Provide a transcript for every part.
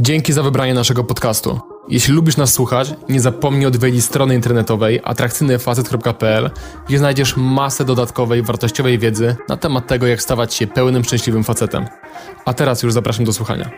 Dzięki za wybranie naszego podcastu. Jeśli lubisz nas słuchać, nie zapomnij odwiedzić strony internetowej atrakcyjnyfacet.pl, gdzie znajdziesz masę dodatkowej, wartościowej wiedzy na temat tego, jak stawać się pełnym, szczęśliwym facetem. A teraz już zapraszam do słuchania.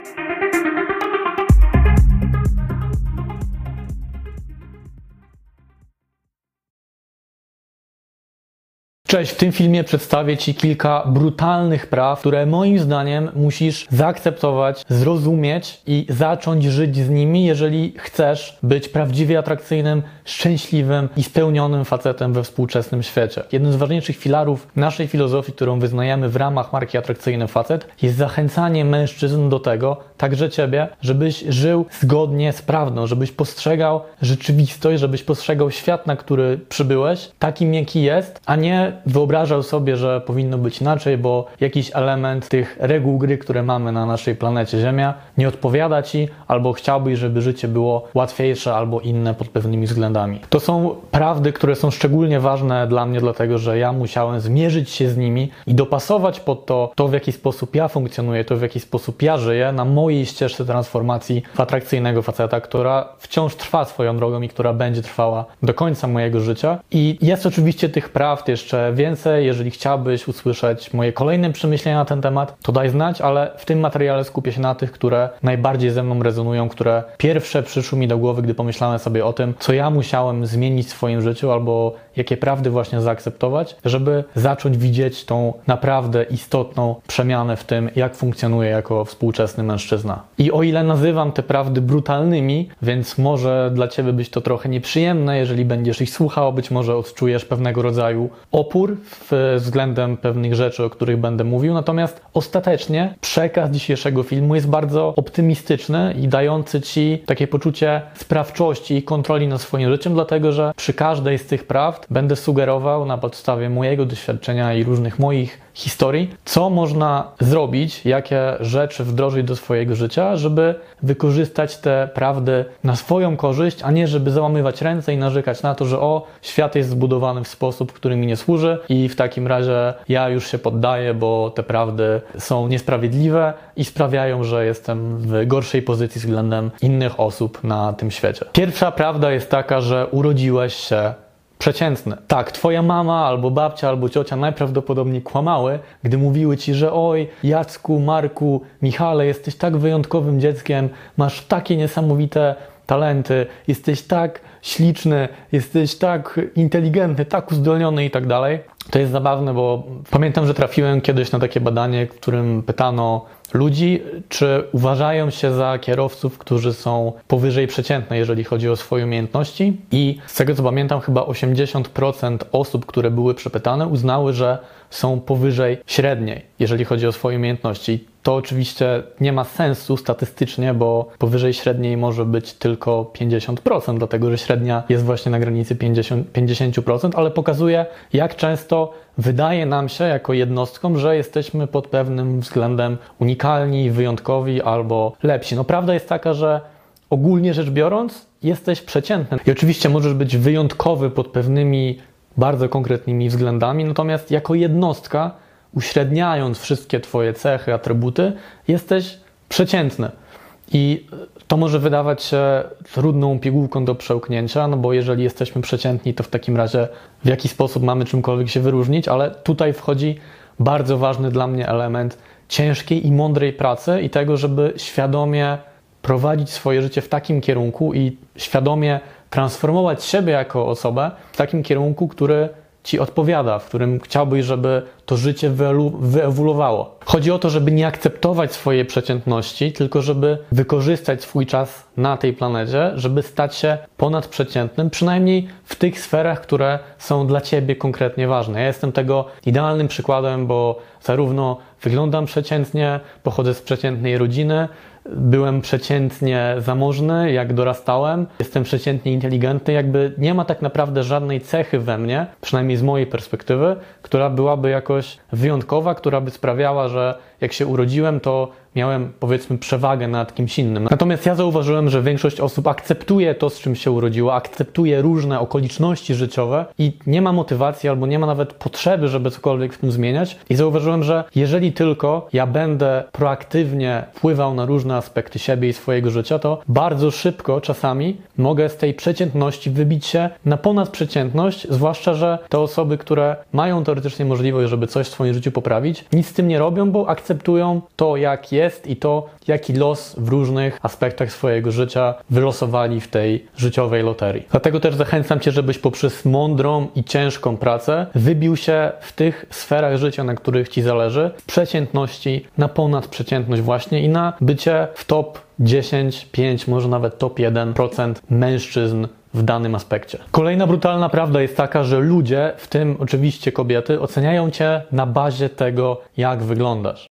Cześć, w tym filmie przedstawię Ci kilka brutalnych praw, które moim zdaniem musisz zaakceptować, zrozumieć i zacząć żyć z nimi, jeżeli chcesz być prawdziwie atrakcyjnym, szczęśliwym i spełnionym facetem we współczesnym świecie. Jednym z ważniejszych filarów naszej filozofii, którą wyznajemy w ramach marki Atrakcyjny Facet, jest zachęcanie mężczyzn do tego, także Ciebie, żebyś żył zgodnie z prawdą, żebyś postrzegał rzeczywistość, żebyś postrzegał świat, na który przybyłeś, takim jaki jest, a nie wyobrażał sobie, że powinno być inaczej, bo jakiś element tych reguł gry, które mamy na naszej planecie Ziemia, nie odpowiada Ci, albo chciałbyś, żeby życie było łatwiejsze albo inne pod pewnymi względami. To są prawdy, które są szczególnie ważne dla mnie, dlatego że ja musiałem zmierzyć się z nimi i dopasować pod to, w jaki sposób ja funkcjonuję, to, w jaki sposób ja żyję, na mojej ścieżce transformacji w atrakcyjnego faceta, która wciąż trwa swoją drogą i która będzie trwała do końca mojego życia. I jest oczywiście tych prawd jeszcze więcej. Jeżeli chciałbyś usłyszeć moje kolejne przemyślenia na ten temat, to daj znać, ale w tym materiale skupię się na tych, które najbardziej ze mną rezonują, które pierwsze przyszły mi do głowy, gdy pomyślałem sobie o tym, co ja musiałem zmienić w swoim życiu albo jakie prawdy właśnie zaakceptować, żeby zacząć widzieć tą naprawdę istotną przemianę w tym, jak funkcjonuje jako współczesny mężczyzna. I o ile nazywam te prawdy brutalnymi, więc może dla Ciebie być to trochę nieprzyjemne, jeżeli będziesz ich słuchał, być może odczujesz pewnego rodzaju opór względem pewnych rzeczy, o których będę mówił, natomiast ostatecznie przekaz dzisiejszego filmu jest bardzo optymistyczny i dający Ci takie poczucie sprawczości i kontroli nad swoim życiem, dlatego że przy każdej z tych prawd będę sugerował na podstawie mojego doświadczenia i różnych moich historii, co można zrobić, jakie rzeczy wdrożyć do swojego życia, żeby wykorzystać te prawdy na swoją korzyść, a nie żeby załamywać ręce i narzekać na to, że o, świat jest zbudowany w sposób, który mi nie służy i w takim razie ja już się poddaję, bo te prawdy są niesprawiedliwe i sprawiają, że jestem w gorszej pozycji względem innych osób na tym świecie. Pierwsza prawda jest taka, że urodziłeś się przeciętny. Tak, twoja mama, albo babcia, albo ciocia najprawdopodobniej kłamały, gdy mówiły ci, że oj, Jacku, Marku, Michale, jesteś tak wyjątkowym dzieckiem, masz takie niesamowite talenty, jesteś tak śliczny, jesteś tak inteligentny, tak uzdolniony i tak dalej. To jest zabawne, bo pamiętam, że trafiłem kiedyś na takie badanie, w którym pytano ludzi, czy uważają się za kierowców, którzy są powyżej przeciętne, jeżeli chodzi o swoje umiejętności. I z tego co pamiętam, chyba 80% osób, które były przepytane, uznały, że są powyżej średniej, jeżeli chodzi o swoje umiejętności. To oczywiście nie ma sensu statystycznie, bo powyżej średniej może być tylko 50%, dlatego że średnia jest właśnie na granicy 50%, ale pokazuje, jak często wydaje nam się jako jednostkom, że jesteśmy pod pewnym względem unikalni, wyjątkowi albo lepsi. No prawda jest taka, że ogólnie rzecz biorąc jesteś przeciętny. I oczywiście możesz być wyjątkowy pod pewnymi bardzo konkretnymi względami, natomiast jako jednostka, uśredniając wszystkie Twoje cechy, atrybuty, jesteś przeciętny. I to może wydawać się trudną pigułką do przełknięcia, no bo jeżeli jesteśmy przeciętni, to w takim razie w jaki sposób mamy czymkolwiek się wyróżnić, ale tutaj wchodzi bardzo ważny dla mnie element ciężkiej i mądrej pracy i tego, żeby świadomie prowadzić swoje życie w takim kierunku i świadomie transformować siebie jako osobę w takim kierunku, który Ci odpowiada, w którym chciałbyś, żeby to życie wyewoluowało. Chodzi o to, żeby nie akceptować swojej przeciętności, tylko żeby wykorzystać swój czas na tej planecie, żeby stać się ponadprzeciętnym, przynajmniej w tych sferach, które są dla Ciebie konkretnie ważne. Ja jestem tego idealnym przykładem, bo zarówno wyglądam przeciętnie, pochodzę z przeciętnej rodziny, byłem przeciętnie zamożny, jak dorastałem, jestem przeciętnie inteligentny, jakby nie ma tak naprawdę żadnej cechy we mnie, przynajmniej z mojej perspektywy, która byłaby jakoś wyjątkowa, która by sprawiała, że jak się urodziłem, to miałem, powiedzmy, przewagę nad kimś innym. Natomiast ja zauważyłem, że większość osób akceptuje to, z czym się urodziło, akceptuje różne okoliczności życiowe i nie ma motywacji albo nie ma nawet potrzeby, żeby cokolwiek w tym zmieniać. I zauważyłem, że jeżeli tylko ja będę proaktywnie wpływał na różne aspekty siebie i swojego życia, to bardzo szybko czasami mogę z tej przeciętności wybić się na ponadprzeciętność, zwłaszcza, że te osoby, które mają teoretycznie możliwość, żeby coś w swoim życiu poprawić, nic z tym nie robią, bo akceptują to, jak jest i to, jaki los w różnych aspektach swojego życia wylosowali w tej życiowej loterii. Dlatego też zachęcam Cię, żebyś poprzez mądrą i ciężką pracę wybił się w tych sferach życia, na których Ci zależy, z przeciętności na ponadprzeciętność właśnie i na bycie w top 10, 5, może nawet top 1% mężczyzn w danym aspekcie. Kolejna brutalna prawda jest taka, że ludzie, w tym oczywiście kobiety, oceniają Cię na bazie tego, jak wyglądasz.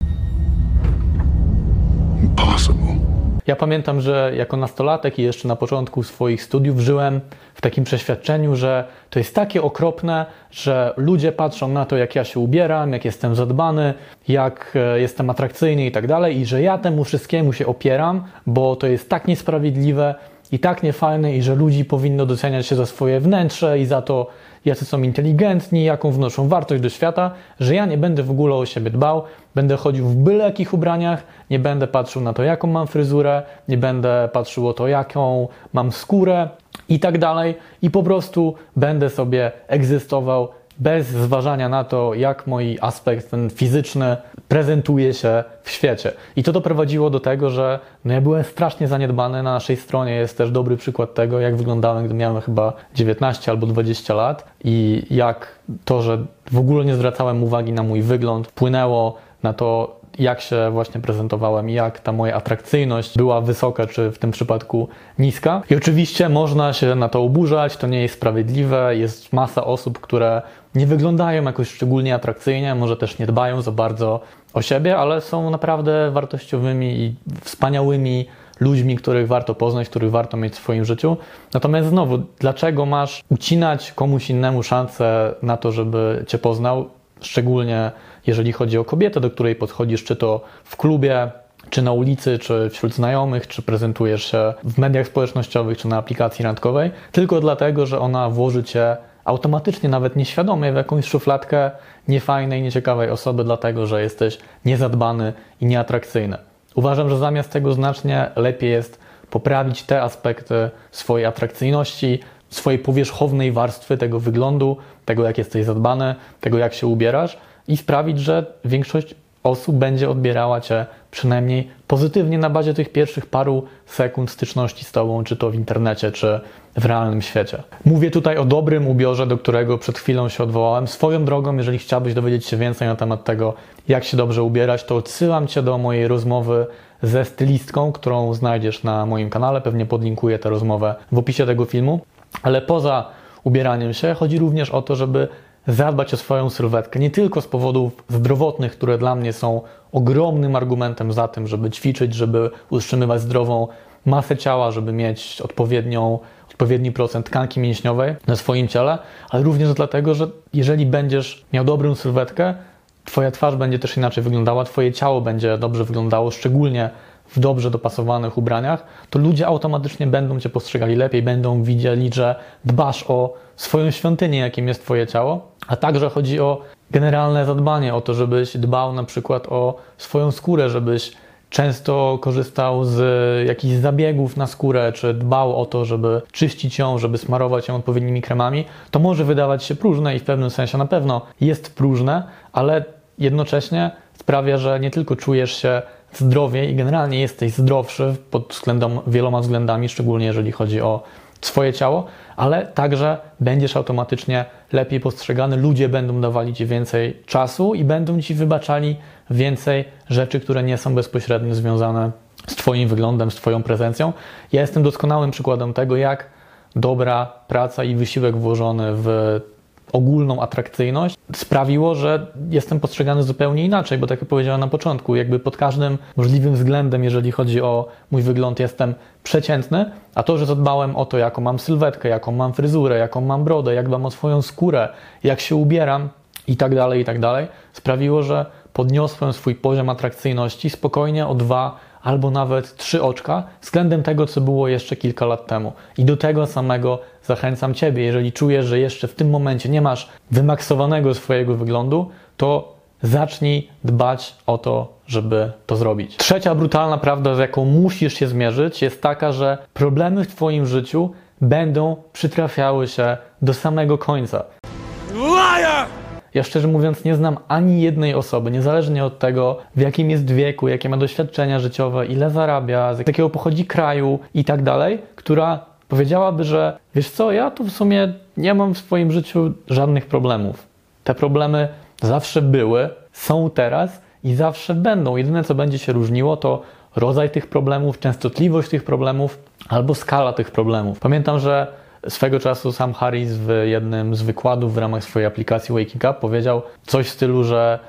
Ja pamiętam, że jako nastolatek i jeszcze na początku swoich studiów żyłem w takim przeświadczeniu, że to jest takie okropne, że ludzie patrzą na to, jak ja się ubieram, jak jestem zadbany, jak jestem atrakcyjny i tak dalej i że ja temu wszystkiemu się opieram, bo to jest tak niesprawiedliwe i tak niefajne i że ludzi powinno doceniać się za swoje wnętrze i za to, jacy są inteligentni, jaką wnoszą wartość do świata, że ja nie będę w ogóle o siebie dbał, będę chodził w byle jakich ubraniach, nie będę patrzył na to, jaką mam fryzurę, nie będę patrzył o to, jaką mam skórę i tak dalej i po prostu będę sobie egzystował bez zważania na to, jak mój aspekt ten fizyczny prezentuje się w świecie. I to doprowadziło do tego, że ja byłem strasznie zaniedbany. Na naszej stronie jest też dobry przykład tego, jak wyglądałem, gdy miałem chyba 19 albo 20 lat i jak to, że w ogóle nie zwracałem uwagi na mój wygląd, wpłynęło na to, jak się właśnie prezentowałem i jak ta moja atrakcyjność była wysoka, czy w tym przypadku niska. I oczywiście można się na to oburzać, to nie jest sprawiedliwe, jest masa osób, które nie wyglądają jakoś szczególnie atrakcyjnie, może też nie dbają za bardzo o siebie, ale są naprawdę wartościowymi i wspaniałymi ludźmi, których warto poznać, których warto mieć w swoim życiu. Natomiast znowu, dlaczego masz ucinać komuś innemu szansę na to, żeby Cię poznał? Szczególnie jeżeli chodzi o kobietę, do której podchodzisz, czy to w klubie, czy na ulicy, czy wśród znajomych, czy prezentujesz się w mediach społecznościowych, czy na aplikacji randkowej, tylko dlatego, że ona włoży Cię automatycznie, nawet nieświadomie, w jakąś szufladkę niefajnej, nieciekawej osoby, dlatego, że jesteś niezadbany i nieatrakcyjny. Uważam, że zamiast tego znacznie lepiej jest poprawić te aspekty swojej atrakcyjności, swojej powierzchownej warstwy tego wyglądu, tego jak jesteś zadbany, tego jak się ubierasz i sprawić, że większość osób będzie odbierała Cię przynajmniej pozytywnie na bazie tych pierwszych paru sekund styczności z Tobą, czy to w internecie, czy w realnym świecie. Mówię tutaj o dobrym ubiorze, do którego przed chwilą się odwołałem. Swoją drogą, jeżeli chciałbyś dowiedzieć się więcej na temat tego, jak się dobrze ubierać, to odsyłam Cię do mojej rozmowy ze stylistką, którą znajdziesz na moim kanale. Pewnie podlinkuję tę rozmowę w opisie tego filmu. Ale poza ubieraniem się chodzi również o to, żeby zadbać o swoją sylwetkę, nie tylko z powodów zdrowotnych, które dla mnie są ogromnym argumentem za tym, żeby ćwiczyć, żeby utrzymywać zdrową masę ciała, żeby mieć odpowiedni procent tkanki mięśniowej na swoim ciele, ale również dlatego, że jeżeli będziesz miał dobrą sylwetkę, Twoja twarz będzie też inaczej wyglądała, Twoje ciało będzie dobrze wyglądało, szczególnie w dobrze dopasowanych ubraniach, to ludzie automatycznie będą Cię postrzegali lepiej, będą widzieli, że dbasz o swoją świątynię, jakim jest Twoje ciało, a także chodzi o generalne zadbanie, o to, żebyś dbał na przykład o swoją skórę, żebyś często korzystał z jakichś zabiegów na skórę, czy dbał o to, żeby czyścić ją, żeby smarować ją odpowiednimi kremami. To może wydawać się próżne i w pewnym sensie na pewno jest próżne, ale jednocześnie sprawia, że nie tylko czujesz się zdrowiej i generalnie jesteś zdrowszy pod względem wieloma względami, szczególnie jeżeli chodzi o swoje ciało, ale także będziesz automatycznie lepiej postrzegany, ludzie będą dawali Ci więcej czasu i będą Ci wybaczali więcej rzeczy, które nie są bezpośrednio związane z Twoim wyglądem, z Twoją prezencją. Ja jestem doskonałym przykładem tego, jak dobra praca i wysiłek włożony w ogólną atrakcyjność sprawiło, że jestem postrzegany zupełnie inaczej, bo tak jak powiedziałem na początku, jakby pod każdym możliwym względem, jeżeli chodzi o mój wygląd, jestem przeciętny, a to, że zadbałem o to, jaką mam sylwetkę, jaką mam fryzurę, jaką mam brodę, jak dbam o swoją skórę, jak się ubieram i tak dalej, sprawiło, że podniosłem swój poziom atrakcyjności spokojnie o 2 albo nawet 3 oczka względem tego, co było jeszcze kilka lat temu. I do tego samego zachęcam Ciebie. Jeżeli czujesz, że jeszcze w tym momencie nie masz wymaksowanego swojego wyglądu, to zacznij dbać o to, żeby to zrobić. Trzecia brutalna prawda, z jaką musisz się zmierzyć, jest taka, że problemy w Twoim życiu będą przytrafiały się do samego końca. Liar! Ja szczerze mówiąc nie znam ani jednej osoby, niezależnie od tego, w jakim jest wieku, jakie ma doświadczenia życiowe, ile zarabia, z jakiego pochodzi kraju i tak dalej, która powiedziałaby, że wiesz co, ja tu w sumie nie mam w swoim życiu żadnych problemów. Te problemy zawsze były, są teraz i zawsze będą. Jedyne, co będzie się różniło, to rodzaj tych problemów, częstotliwość tych problemów albo skala tych problemów. Pamiętam, że swego czasu Sam Harris w jednym z wykładów w ramach swojej aplikacji Waking Up powiedział coś w stylu, że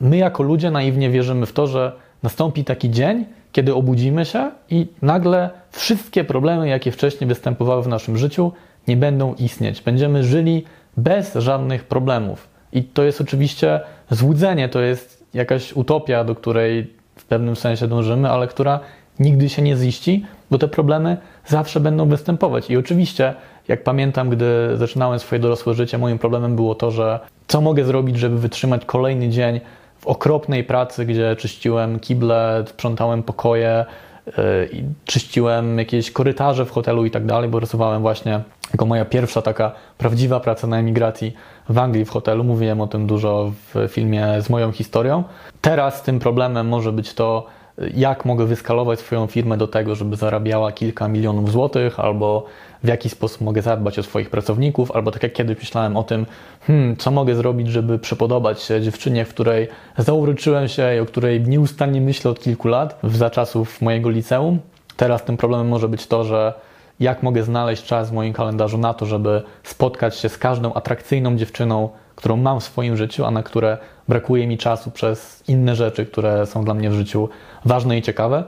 my jako ludzie naiwnie wierzymy w to, że nastąpi taki dzień, kiedy obudzimy się i nagle wszystkie problemy, jakie wcześniej występowały w naszym życiu, nie będą istnieć. Będziemy żyli bez żadnych problemów. I to jest oczywiście złudzenie, to jest jakaś utopia, do której w pewnym sensie dążymy, ale która nigdy się nie ziści, bo te problemy zawsze będą występować. I oczywiście, jak pamiętam, gdy zaczynałem swoje dorosłe życie, moim problemem było to, że co mogę zrobić, żeby wytrzymać kolejny dzień w okropnej pracy, gdzie czyściłem kible, sprzątałem pokoje, czyściłem jakieś korytarze w hotelu i tak dalej, bo rysowałem właśnie jako moja pierwsza taka prawdziwa praca na emigracji w Anglii w hotelu. Mówiłem o tym dużo w filmie z moją historią. Teraz tym problemem może być to, jak mogę wyskalować swoją firmę do tego, żeby zarabiała kilka milionów złotych, albo w jaki sposób mogę zadbać o swoich pracowników, albo tak jak kiedyś myślałem o tym, co mogę zrobić, żeby przypodobać się dziewczynie, w której zauroczyłem się i o której nieustannie myślę od kilku lat, za czasów mojego liceum. Teraz tym problemem może być to, że jak mogę znaleźć czas w moim kalendarzu na to, żeby spotkać się z każdą atrakcyjną dziewczyną, którą mam w swoim życiu, a na które brakuje mi czasu przez inne rzeczy, które są dla mnie w życiu ważne i ciekawe.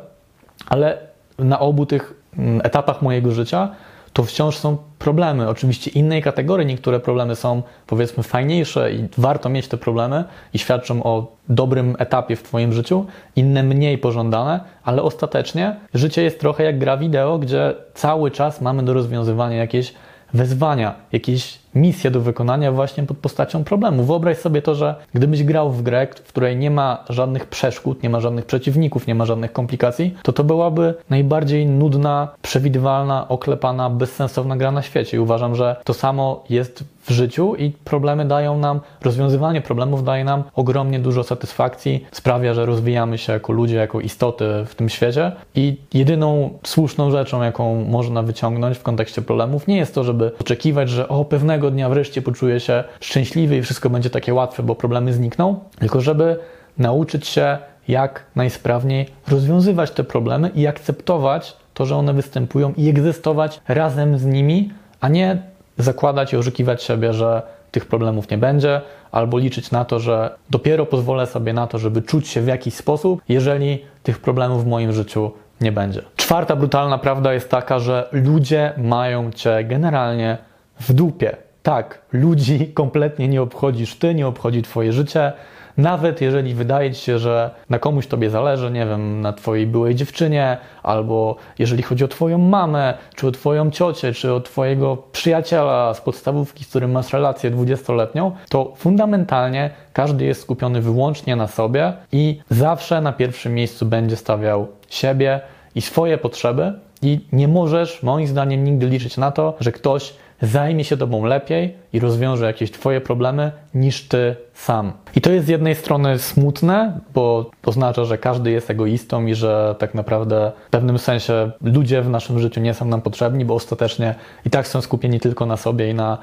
Ale na obu tych etapach mojego życia to wciąż są problemy. Oczywiście innej kategorii, niektóre problemy są powiedzmy fajniejsze i warto mieć te problemy i świadczą o dobrym etapie w Twoim życiu, inne mniej pożądane, ale ostatecznie życie jest trochę jak gra wideo, gdzie cały czas mamy do rozwiązywania jakieś wezwania, jakieś misje do wykonania właśnie pod postacią problemu. Wyobraź sobie to, że gdybyś grał w grę, w której nie ma żadnych przeszkód, nie ma żadnych przeciwników, nie ma żadnych komplikacji, to byłaby najbardziej nudna, przewidywalna, oklepana, bezsensowna gra na świecie. I uważam, że to samo jest w życiu i problemy dają nam, rozwiązywanie problemów daje nam ogromnie dużo satysfakcji, sprawia, że rozwijamy się jako ludzie, jako istoty w tym świecie i jedyną słuszną rzeczą, jaką można wyciągnąć w kontekście problemów, nie jest to, żeby oczekiwać, że pewnego dnia wreszcie poczuję się szczęśliwy i wszystko będzie takie łatwe, bo problemy znikną, tylko żeby nauczyć się jak najsprawniej rozwiązywać te problemy i akceptować to, że one występują i egzystować razem z nimi, a nie zakładać i oszukiwać siebie, że tych problemów nie będzie, albo liczyć na to, że dopiero pozwolę sobie na to, żeby czuć się w jakiś sposób, jeżeli tych problemów w moim życiu nie będzie. Czwarta brutalna prawda jest taka, że ludzie mają Cię generalnie w dupie. Tak, ludzi kompletnie nie obchodzisz ty, nie obchodzi twoje życie. Nawet jeżeli wydaje ci się, że na komuś tobie zależy, nie wiem, na twojej byłej dziewczynie, albo jeżeli chodzi o twoją mamę, czy o twoją ciocię, czy o twojego przyjaciela z podstawówki, z którym masz relację 20-letnią, to fundamentalnie każdy jest skupiony wyłącznie na sobie i zawsze na pierwszym miejscu będzie stawiał siebie i swoje potrzeby i nie możesz, moim zdaniem, nigdy liczyć na to, że ktoś zajmie się Tobą lepiej i rozwiąże jakieś Twoje problemy niż Ty sam. I to jest z jednej strony smutne, bo oznacza, że każdy jest egoistą i że tak naprawdę w pewnym sensie ludzie w naszym życiu nie są nam potrzebni, bo ostatecznie i tak są skupieni tylko na sobie i na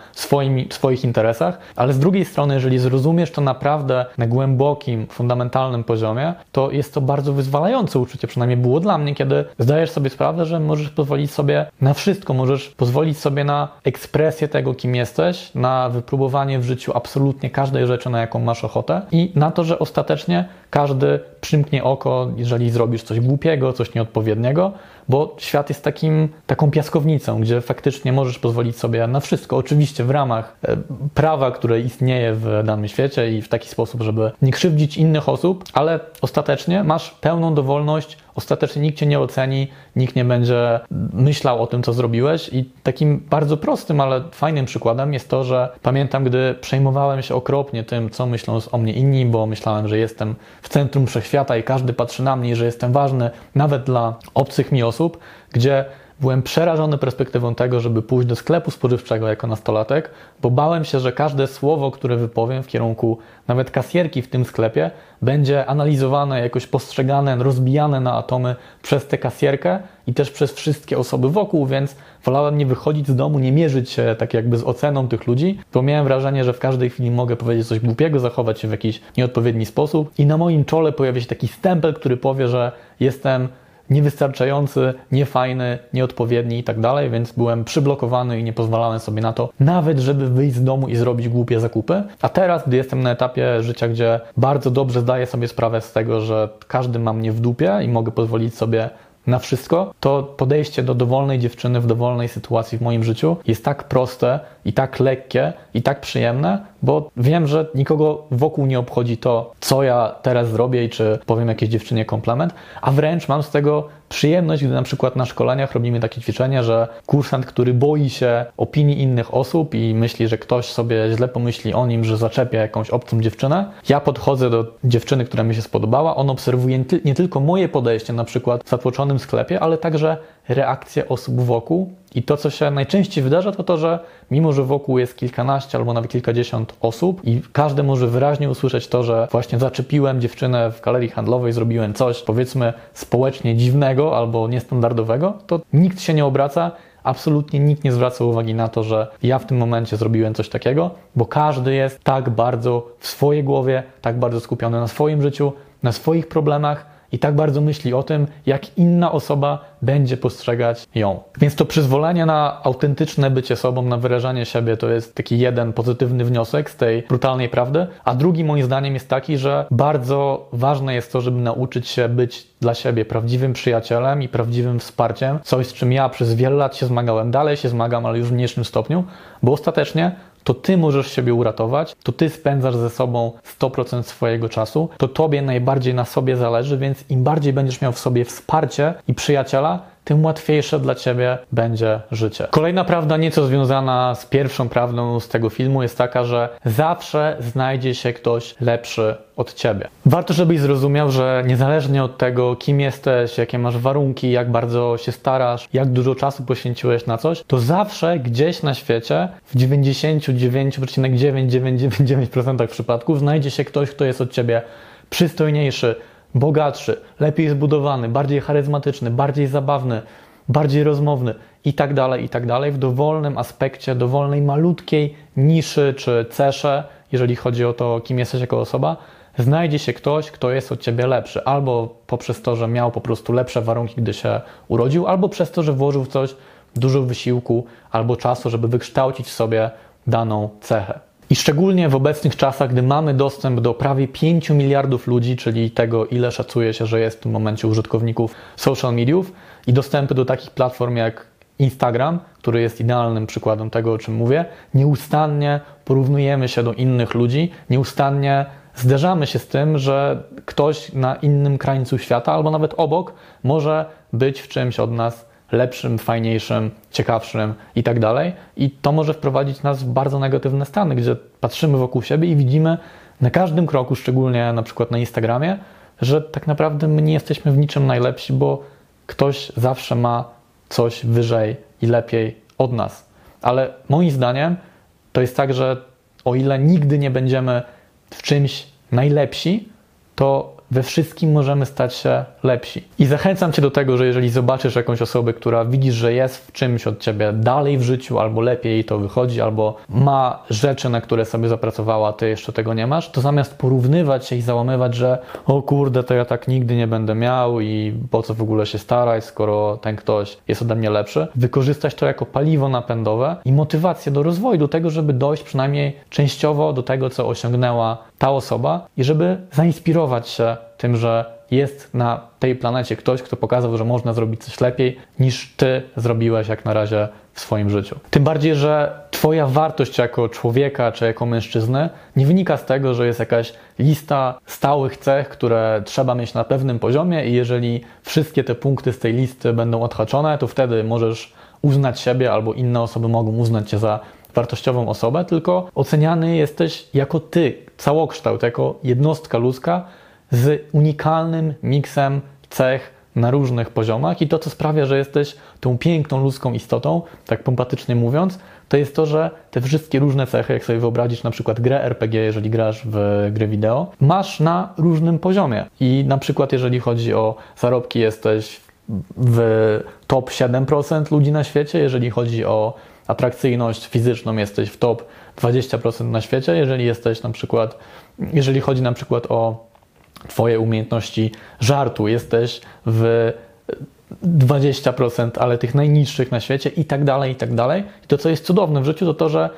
swoich interesach. Ale z drugiej strony, jeżeli zrozumiesz to naprawdę na głębokim, fundamentalnym poziomie, to jest to bardzo wyzwalające uczucie, przynajmniej było dla mnie, kiedy zdajesz sobie sprawę, że możesz pozwolić sobie na wszystko, możesz pozwolić sobie na ekspresję tego, kim jesteś, na wypróbowanie w życiu absolutnie każdej rzeczy, na jaką masz ochotę i na to, że ostatecznie każdy przymknie oko, jeżeli zrobisz coś głupiego, coś nieodpowiedniego, bo świat jest taką piaskownicą, gdzie faktycznie możesz pozwolić sobie na wszystko. Oczywiście w ramach prawa, które istnieje w danym świecie i w taki sposób, żeby nie krzywdzić innych osób, ale ostatecznie masz pełną dowolność, ostatecznie nikt Cię nie oceni, nikt nie będzie myślał o tym, co zrobiłeś. I takim bardzo prostym, ale fajnym przykładem jest to, że pamiętam, gdy przejmowałem się okropnie tym, co myślą o mnie inni, bo myślałem, że jestem w centrum wszechświata i każdy patrzy na mnie, że jestem ważny nawet dla obcych mi osób, gdzie byłem przerażony perspektywą tego, żeby pójść do sklepu spożywczego jako nastolatek, bo bałem się, że każde słowo, które wypowiem w kierunku nawet kasjerki w tym sklepie, będzie analizowane, jakoś postrzegane, rozbijane na atomy przez tę kasjerkę i też przez wszystkie osoby wokół, więc wolałem nie wychodzić z domu, nie mierzyć się tak jakby z oceną tych ludzi, bo miałem wrażenie, że w każdej chwili mogę powiedzieć coś głupiego, zachować się w jakiś nieodpowiedni sposób i na moim czole pojawi się taki stempel, który powie, że jestem niewystarczający, niefajny, nieodpowiedni i tak dalej, więc byłem przyblokowany i nie pozwalałem sobie na to, nawet żeby wyjść z domu i zrobić głupie zakupy. A teraz, gdy jestem na etapie życia, gdzie bardzo dobrze zdaję sobie sprawę z tego, że każdy ma mnie w dupie i mogę pozwolić sobie na wszystko, to podejście do dowolnej dziewczyny w dowolnej sytuacji w moim życiu jest tak proste i tak lekkie i tak przyjemne, bo wiem, że nikogo wokół nie obchodzi to, co ja teraz zrobię i czy powiem jakiejś dziewczynie komplement, a wręcz mam z tego przyjemność, gdy na przykład na szkoleniach robimy takie ćwiczenia, że kursant, który boi się opinii innych osób i myśli, że ktoś sobie źle pomyśli o nim, że zaczepia jakąś obcą dziewczynę, ja podchodzę do dziewczyny, która mi się spodobała, on obserwuje nie tylko moje podejście na przykład w zatłoczonym sklepie, ale także reakcje osób wokół. I to, co się najczęściej wydarza, to to, że mimo, że wokół jest kilkanaście albo nawet kilkadziesiąt osób i każdy może wyraźnie usłyszeć to, że właśnie zaczepiłem dziewczynę w galerii handlowej, zrobiłem coś, powiedzmy, społecznie dziwnego albo niestandardowego, to nikt się nie obraca, absolutnie nikt nie zwraca uwagi na to, że ja w tym momencie zrobiłem coś takiego, bo każdy jest tak bardzo w swojej głowie, tak bardzo skupiony na swoim życiu, na swoich problemach, i tak bardzo myśli o tym, jak inna osoba będzie postrzegać ją. Więc to przyzwolenie na autentyczne bycie sobą, na wyrażanie siebie, to jest taki jeden pozytywny wniosek z tej brutalnej prawdy. A drugi moim zdaniem jest taki, że bardzo ważne jest to, żeby nauczyć się być dla siebie prawdziwym przyjacielem i prawdziwym wsparciem. Coś, z czym ja przez wiele lat się zmagałem, dalej się zmagam, ale już w mniejszym stopniu, bo ostatecznie to Ty możesz siebie uratować, to Ty spędzasz ze sobą 100% swojego czasu, to Tobie najbardziej na sobie zależy, więc im bardziej będziesz miał w sobie wsparcie i przyjaciela, tym łatwiejsze dla Ciebie będzie życie. Kolejna prawda, nieco związana z pierwszą prawdą z tego filmu, jest taka, że zawsze znajdzie się ktoś lepszy od Ciebie. Warto, żebyś zrozumiał, że niezależnie od tego, kim jesteś, jakie masz warunki, jak bardzo się starasz, jak dużo czasu poświęciłeś na coś, to zawsze gdzieś na świecie w 99,9999% przypadków znajdzie się ktoś, kto jest od Ciebie przystojniejszy, bogatszy, lepiej zbudowany, bardziej charyzmatyczny, bardziej zabawny, bardziej rozmowny i tak dalej, w dowolnym aspekcie, dowolnej malutkiej niszy czy cesze, jeżeli chodzi o to, kim jesteś jako osoba, znajdzie się ktoś, kto jest od Ciebie lepszy. Albo poprzez to, że miał po prostu lepsze warunki, gdy się urodził, albo przez to, że włożył w coś dużo wysiłku albo czasu, żeby wykształcić w sobie daną cechę. I szczególnie w obecnych czasach, gdy mamy dostęp do prawie 5 miliardów ludzi, czyli tego, ile szacuje się, że jest w tym momencie użytkowników social mediów i dostępy do takich platform jak Instagram, który jest idealnym przykładem tego, o czym mówię, nieustannie porównujemy się do innych ludzi, nieustannie zderzamy się z tym, że ktoś na innym krańcu świata albo nawet obok może być w czymś od nas lepszym, fajniejszym, ciekawszym i tak dalej. I to może wprowadzić nas w bardzo negatywne stany, gdzie patrzymy wokół siebie i widzimy na każdym kroku, szczególnie na przykład na Instagramie, że tak naprawdę my nie jesteśmy w niczym najlepsi, bo ktoś zawsze ma coś wyżej i lepiej od nas. Ale moim zdaniem to jest tak, że o ile nigdy nie będziemy w czymś najlepsi, to we wszystkim możemy stać się lepsi. I zachęcam Cię do tego, że jeżeli zobaczysz jakąś osobę, która widzisz, że jest w czymś od Ciebie dalej w życiu, albo lepiej jej to wychodzi, albo ma rzeczy, na które sobie zapracowała, a Ty jeszcze tego nie masz, to zamiast porównywać się i załamywać, że o kurde, to ja tak nigdy nie będę miał i po co w ogóle się starać, skoro ten ktoś jest ode mnie lepszy, wykorzystać to jako paliwo napędowe i motywację do rozwoju, do tego, żeby dojść przynajmniej częściowo do tego, co osiągnęła ta osoba i żeby zainspirować się tym, że jest na tej planecie ktoś, kto pokazał, że można zrobić coś lepiej niż ty zrobiłeś jak na razie w swoim życiu. Tym bardziej, że twoja wartość jako człowieka czy jako mężczyzny nie wynika z tego, że jest jakaś lista stałych cech, które trzeba mieć na pewnym poziomie i jeżeli wszystkie te punkty z tej listy będą odhaczone, to wtedy możesz uznać siebie albo inne osoby mogą uznać cię za wartościową osobę, tylko oceniany jesteś jako ty, całokształt, jako jednostka ludzka z unikalnym miksem cech na różnych poziomach i to, co sprawia, że jesteś tą piękną ludzką istotą, tak pompatycznie mówiąc, to jest to, że te wszystkie różne cechy, jak sobie wyobrazić na przykład grę RPG, jeżeli grasz w gry wideo, masz na różnym poziomie i na przykład jeżeli chodzi o zarobki jesteś w top 7% ludzi na świecie, jeżeli chodzi o atrakcyjność fizyczną jesteś w top 20% na świecie, jeżeli chodzi na przykład o twoje umiejętności żartu, jesteś w 20%, ale tych najniższych na świecie i tak dalej, i tak dalej. I to, co jest cudowne w życiu, to to, że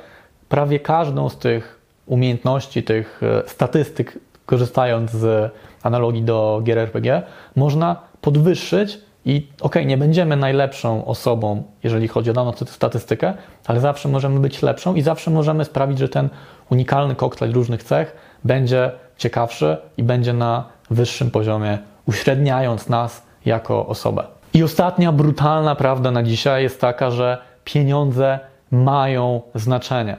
prawie każdą z tych umiejętności, tych statystyk, korzystając z analogii do gier RPG, można podwyższyć i okej, nie będziemy najlepszą osobą, jeżeli chodzi o daną statystykę, ale zawsze możemy być lepszą i zawsze możemy sprawić, że ten unikalny koktajl różnych cech będzie ciekawszy i będzie na wyższym poziomie, uśredniając nas jako osobę. I ostatnia brutalna prawda na dzisiaj jest taka, że pieniądze mają znaczenie.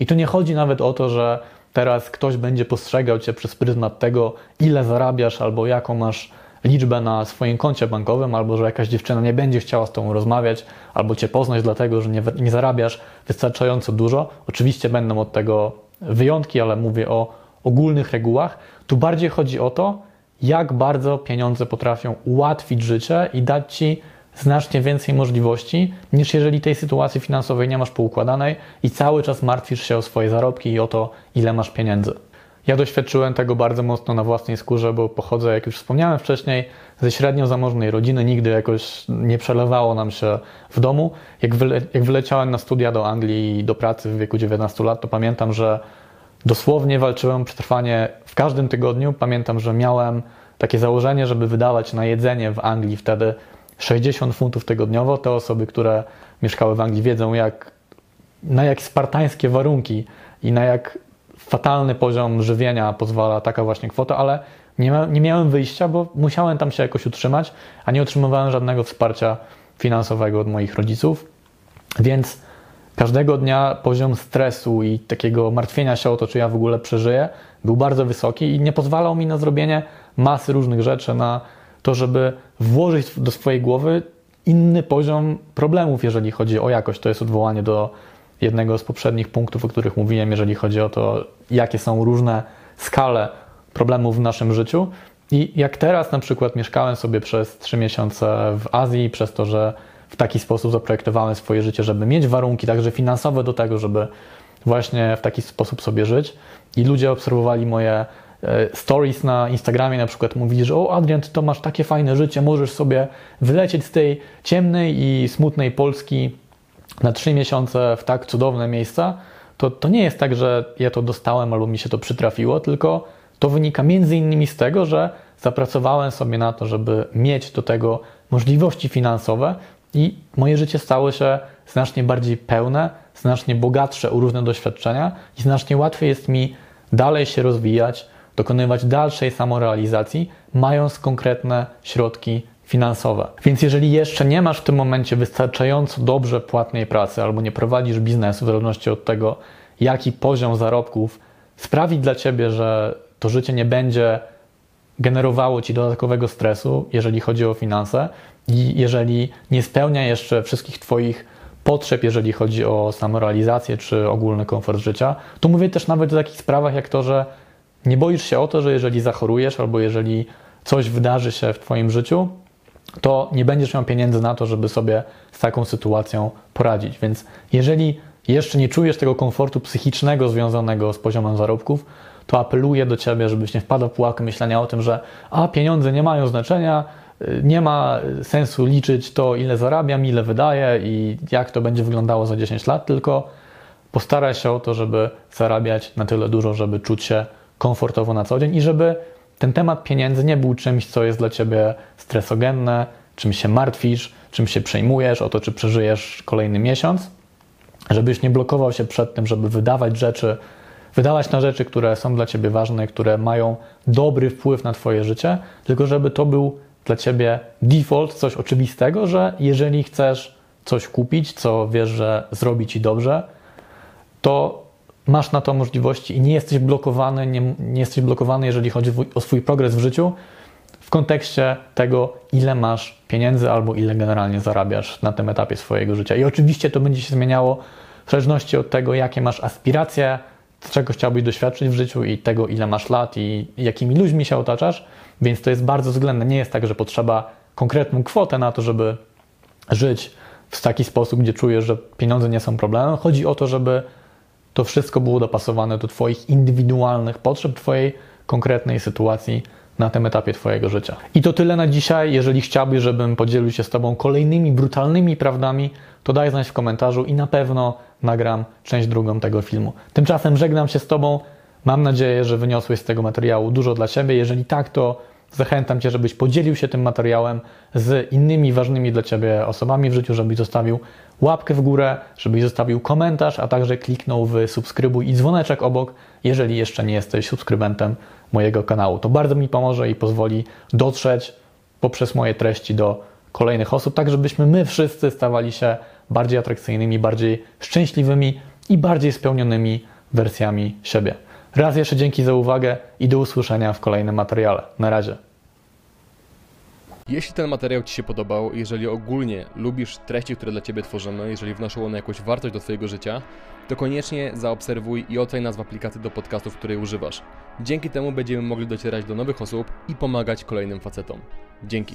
I tu nie chodzi nawet o to, że teraz ktoś będzie postrzegał cię przez pryzmat tego, ile zarabiasz albo jaką masz liczbę na swoim koncie bankowym, albo że jakaś dziewczyna nie będzie chciała z tobą rozmawiać, albo cię poznać dlatego, że nie zarabiasz wystarczająco dużo. Oczywiście będą od tego wyjątki, ale mówię o ogólnych regułach. Tu bardziej chodzi o to, jak bardzo pieniądze potrafią ułatwić życie i dać ci znacznie więcej możliwości, niż jeżeli tej sytuacji finansowej nie masz poukładanej i cały czas martwisz się o swoje zarobki i o to, ile masz pieniędzy. Ja doświadczyłem tego bardzo mocno na własnej skórze, bo pochodzę, jak już wspomniałem wcześniej, ze średnio zamożnej rodziny. Nigdy jakoś nie przelewało nam się w domu. Jak wyleciałem na studia do Anglii i do pracy w wieku 19 lat, to pamiętam, że dosłownie walczyłem o przetrwanie w każdym tygodniu. Pamiętam, że miałem takie założenie, żeby wydawać na jedzenie w Anglii wtedy 60 funtów tygodniowo. Te osoby, które mieszkały w Anglii, wiedzą, na jak spartańskie warunki i na jak fatalny poziom żywienia pozwala taka właśnie kwota, ale nie miałem wyjścia, bo musiałem tam się jakoś utrzymać, a nie otrzymywałem żadnego wsparcia finansowego od moich rodziców, więc każdego dnia poziom stresu i takiego martwienia się o to, czy ja w ogóle przeżyję, był bardzo wysoki i nie pozwalał mi na zrobienie masy różnych rzeczy, na to, żeby włożyć do swojej głowy inny poziom problemów, jeżeli chodzi o jakość. To jest odwołanie do jednego z poprzednich punktów, o których mówiłem, jeżeli chodzi o to, jakie są różne skale problemów w naszym życiu. I jak teraz na przykład mieszkałem sobie przez 3 miesiące w Azji, przez to, że w taki sposób zaprojektowałem swoje życie, żeby mieć warunki także finansowe do tego, żeby właśnie w taki sposób sobie żyć. I ludzie obserwowali moje stories na Instagramie, na przykład mówili, że o Adrian, ty to masz takie fajne życie, możesz sobie wylecieć z tej ciemnej i smutnej Polski na 3 miesiące w tak cudowne miejsca, to nie jest tak, że ja to dostałem albo mi się to przytrafiło, tylko to wynika między innymi z tego, że zapracowałem sobie na to, żeby mieć do tego możliwości finansowe i moje życie stało się znacznie bardziej pełne, znacznie bogatsze o różne doświadczenia i znacznie łatwiej jest mi dalej się rozwijać, dokonywać dalszej samorealizacji, mając konkretne środki finansowe. Więc jeżeli jeszcze nie masz w tym momencie wystarczająco dobrze płatnej pracy albo nie prowadzisz biznesu, w zależności od tego, jaki poziom zarobków sprawi dla ciebie, że to życie nie będzie generowało ci dodatkowego stresu, jeżeli chodzi o finanse i jeżeli nie spełnia jeszcze wszystkich twoich potrzeb, jeżeli chodzi o samorealizację czy ogólny komfort życia, to mówię też nawet o takich sprawach jak to, że nie boisz się o to, że jeżeli zachorujesz albo jeżeli coś wydarzy się w twoim życiu, to nie będziesz miał pieniędzy na to, żeby sobie z taką sytuacją poradzić. Więc jeżeli jeszcze nie czujesz tego komfortu psychicznego związanego z poziomem zarobków, to apeluję do ciebie, żebyś nie wpadał w pułapkę myślenia o tym, że pieniądze nie mają znaczenia, nie ma sensu liczyć to, ile zarabiam, ile wydaję i jak to będzie wyglądało za 10 lat, tylko Postaraj się o to, żeby zarabiać na tyle dużo, żeby czuć się komfortowo na co dzień i żeby ten temat pieniędzy nie był czymś, co jest dla Ciebie stresogenne, czym się martwisz, czym się przejmujesz, o to, czy przeżyjesz kolejny miesiąc, żebyś nie blokował się przed tym, żeby wydawać na rzeczy, które są dla Ciebie ważne, które mają dobry wpływ na Twoje życie, tylko żeby to był dla Ciebie default, coś oczywistego, że jeżeli chcesz coś kupić, co wiesz, że zrobi Ci dobrze, to masz na to możliwości i nie jesteś blokowany, nie jesteś blokowany, jeżeli chodzi o swój progres w życiu w kontekście tego, ile masz pieniędzy albo ile generalnie zarabiasz na tym etapie swojego życia. I oczywiście to będzie się zmieniało w zależności od tego, jakie masz aspiracje, czego chciałbyś doświadczyć w życiu i tego, ile masz lat i jakimi ludźmi się otaczasz, więc to jest bardzo względne. Nie jest tak, że potrzeba konkretną kwotę na to, żeby żyć w taki sposób, gdzie czujesz, że pieniądze nie są problemem. Chodzi o to, żeby to wszystko było dopasowane do Twoich indywidualnych potrzeb, Twojej konkretnej sytuacji na tym etapie Twojego życia. I to tyle na dzisiaj. Jeżeli chciałbyś, żebym podzielił się z Tobą kolejnymi brutalnymi prawdami, to daj znać w komentarzu i na pewno nagram część drugą tego filmu. Tymczasem żegnam się z Tobą. Mam nadzieję, że wyniosłeś z tego materiału dużo dla Ciebie. Jeżeli tak, to zachęcam Cię, żebyś podzielił się tym materiałem z innymi ważnymi dla Ciebie osobami w życiu, żebyś zostawił łapkę w górę, żebyś zostawił komentarz, a także kliknął w subskrybuj i dzwoneczek obok, jeżeli jeszcze nie jesteś subskrybentem mojego kanału. To bardzo mi pomoże i pozwoli dotrzeć poprzez moje treści do kolejnych osób, tak żebyśmy my wszyscy stawali się bardziej atrakcyjnymi, bardziej szczęśliwymi i bardziej spełnionymi wersjami siebie. Raz jeszcze dzięki za uwagę i do usłyszenia w kolejnym materiale. Na razie. Jeśli ten materiał Ci się podobał, jeżeli ogólnie lubisz treści, które dla Ciebie tworzymy, jeżeli wnoszą one jakąś wartość do Twojego życia, to koniecznie zaobserwuj i oceń nas w aplikacji do podcastów, której używasz. Dzięki temu będziemy mogli docierać do nowych osób i pomagać kolejnym facetom. Dzięki.